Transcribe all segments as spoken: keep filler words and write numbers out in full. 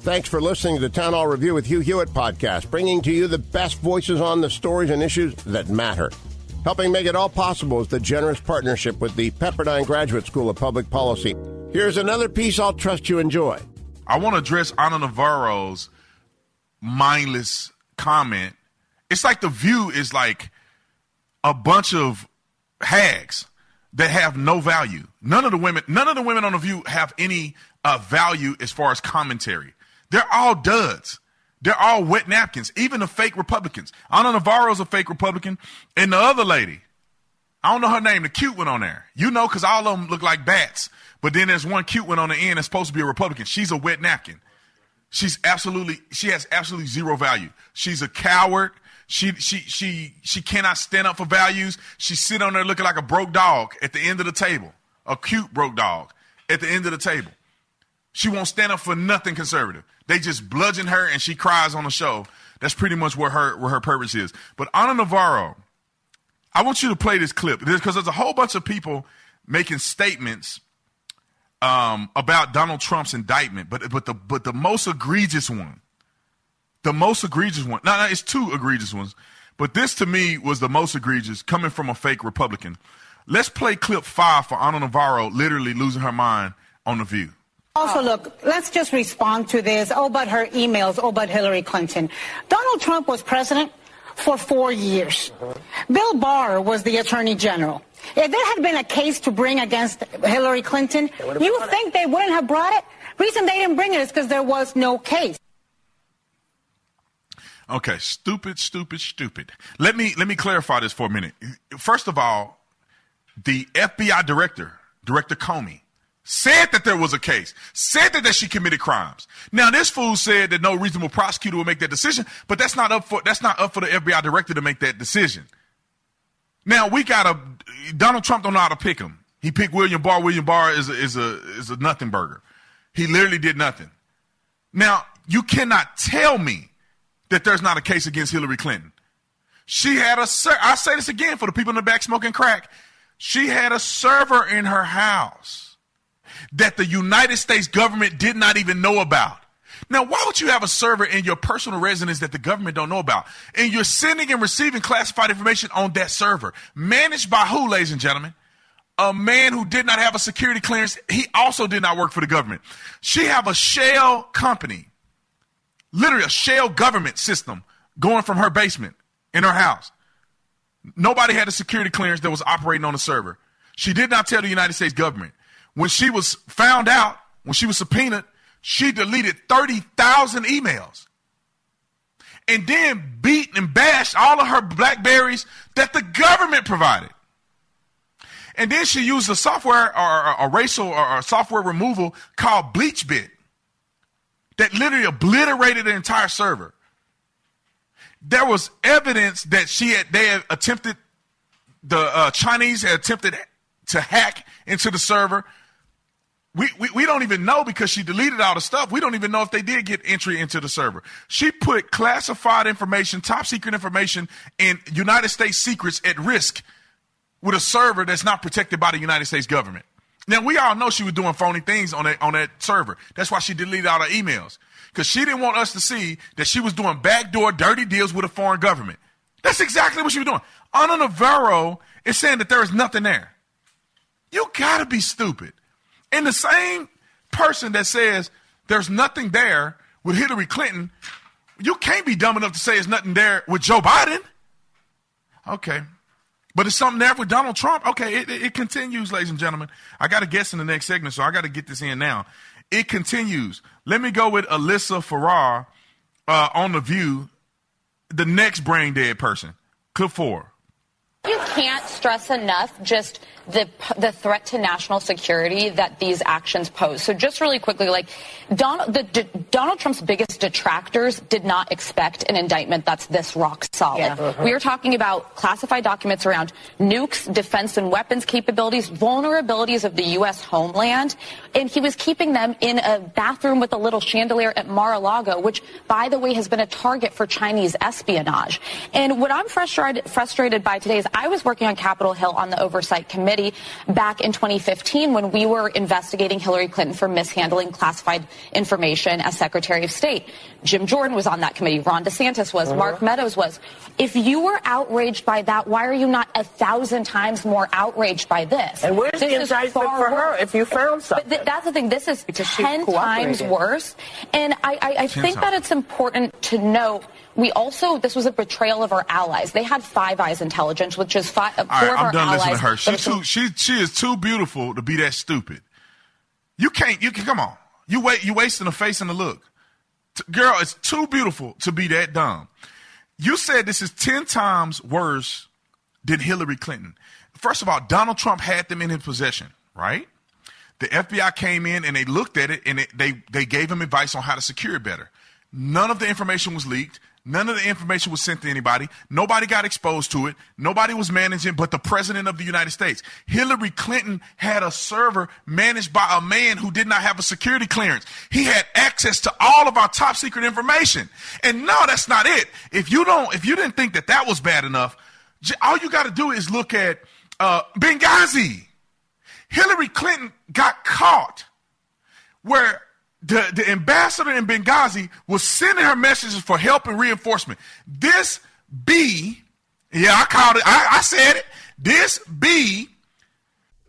Thanks for listening to the Town Hall Review with Hugh Hewitt podcast, bringing to you the best voices on the stories and issues that matter. Helping make it all possible is the generous partnership with the Pepperdine Graduate School of Public Policy. Here's another piece I'll trust you enjoy. I want to address Ana Navarro's mindless comment. It's like The View is like a bunch of hags that have no value. None of the women, none of the women on The View have any uh, value as far as commentary. They're all duds. They're all wet napkins, even the fake Republicans. Ana Navarro's a fake Republican. And the other lady, I don't know her name, the cute one on there. You know, because all of them look like bats. But then there's one cute one on the end that's supposed to be a Republican. She's a wet napkin. She's absolutely, she has absolutely zero value. She's a coward. She she she she cannot stand up for values. She sit on there looking like a broke dog at the end of the table. A cute broke dog at the end of the table. She won't stand up for nothing conservative. They just bludgeon her and she cries on the show. That's pretty much where her where her purpose is. But Ana Navarro, I want you to play this clip because there's a whole bunch of people making statements um, about Donald Trump's indictment. But but the but the most egregious one, the most egregious one. No, no, it's two egregious ones. But this to me was the most egregious, coming from a fake Republican. Let's play clip five for Ana Navarro literally losing her mind on The View. Also, look, let's just respond to this. Oh, but her emails. Oh, but Hillary Clinton. Donald Trump was president for four years. Mm-hmm. Bill Barr was the attorney general. If there had been a case to bring against Hillary Clinton, you think it. They wouldn't have brought it? Reason they didn't bring it is because there was no case. Okay, stupid, stupid, stupid. Let me let me clarify this for a minute. First of all, the F B I director, Director Comey, said that there was a case, said that, that she committed crimes. Now, this fool said that no reasonable prosecutor would make that decision, but that's not up for that's not up for the F B I director to make that decision. Now, we got a Donald Trump don't know how to pick him. He picked William Barr. William Barr is a, is a is a nothing burger. He literally did nothing. Now, you cannot tell me that there's not a case against Hillary Clinton. She had a ser- I say this again for the people in the back smoking crack. She had a server in her house that the United States government did not even know about. Now, why would you have a server in your personal residence that the government don't know about? And you're sending and receiving classified information on that server. Managed by who, ladies and gentlemen? A man who did not have a security clearance. He also did not work for the government. She have a shell company, literally a shell government system going from her basement in her house. Nobody had a security clearance that was operating on the server. She did not tell the United States government. When she was found out, when she was subpoenaed, she deleted thirty thousand emails and then beat and bashed all of her Blackberries that the government provided. And then she used a software or a racial or a software removal called BleachBit that literally obliterated the entire server. There was evidence that she had, they had attempted, the uh, Chinese had attempted to hack into the server. We, we we don't even know because she deleted all the stuff. We don't even know if they did get entry into the server. She put classified information, top secret information, and United States secrets at risk with a server that's not protected by the United States government. Now, we all know she was doing phony things on that, on that server. That's why she deleted all her emails, because she didn't want us to see that she was doing backdoor dirty deals with a foreign government. That's exactly what she was doing. Ana Navarro is saying that there is nothing there. You got to be stupid. And the same person that says there's nothing there with Hillary Clinton, you can't be dumb enough to say there's nothing there with Joe Biden. Okay. But it's something there with Donald Trump. Okay, it, it, it continues, ladies and gentlemen. I got a guest in the next segment, so I got to get this in now. It continues. Let me go with Alyssa Farah uh, on The View, the next brain dead person. Clip four. You can't stress enough just the the threat to national security that these actions pose. So just really quickly, like Donald, the, D- Donald Trump's biggest detractors did not expect an indictment that's this rock solid. Yeah. Uh-huh. We are talking about classified documents around nukes, defense and weapons capabilities, vulnerabilities of the U S homeland. And he was keeping them in a bathroom with a little chandelier at Mar-a-Lago, which, by the way, has been a target for Chinese espionage. And what I'm frustrated frustrated by today is I was working on Capitol Hill on the Oversight Committee back in twenty fifteen when we were investigating Hillary Clinton for mishandling classified information as Secretary of State. Jim Jordan was on that committee. Ron DeSantis was. Uh-huh. Mark Meadows was. If you were outraged by that, why are you not a thousand times more outraged by this? And where's the indictment for her if you found something? Th- that's the thing. This is ten times worse. And I, I, I think that it's important to note we also, this was a betrayal of our allies. They had Five Eyes intelligence, which is five, uh, four right, of I'm our allies. I'm done listening to her. She, too, she, she is too beautiful to be that stupid. You can't, you can, come on. You wait, you wasting the face and the look. T- girl, it's too beautiful to be that dumb. You said this is ten times worse than Hillary Clinton. First of all, Donald Trump had them in his possession, right? The F B I came in and they looked at it and it, they, they gave him advice on how to secure it better. None of the information was leaked. None of the information was sent to anybody. Nobody got exposed to it. Nobody was managing but the president of the United States. Hillary Clinton had a server managed by a man who did not have a security clearance. He had access to all of our top secret information. And no, that's not it. If you don't, if you didn't think that that was bad enough, all you got to do is look at uh, Benghazi. Hillary Clinton got caught where the, the ambassador in Benghazi was sending her messages for help and reinforcement. This B, yeah, I called it, I, I said it, this B.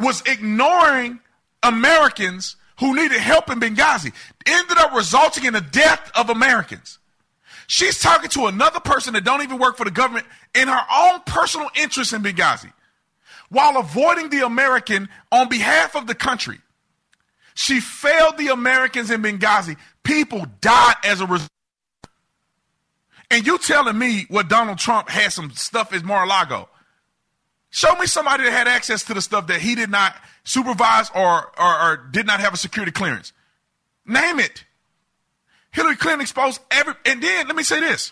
Was ignoring Americans who needed help in Benghazi, ended up resulting in the death of Americans. She's talking to another person that don't even work for the government in her own personal interest in Benghazi, while avoiding the American on behalf of the country. She failed the Americans in Benghazi. People died as a result. And you telling me what Donald Trump had some stuff at Mar-a-Lago. Show me somebody that had access to the stuff that he did not supervise or, or, or did not have a security clearance. Name it. Hillary Clinton exposed every... And then, let me say this.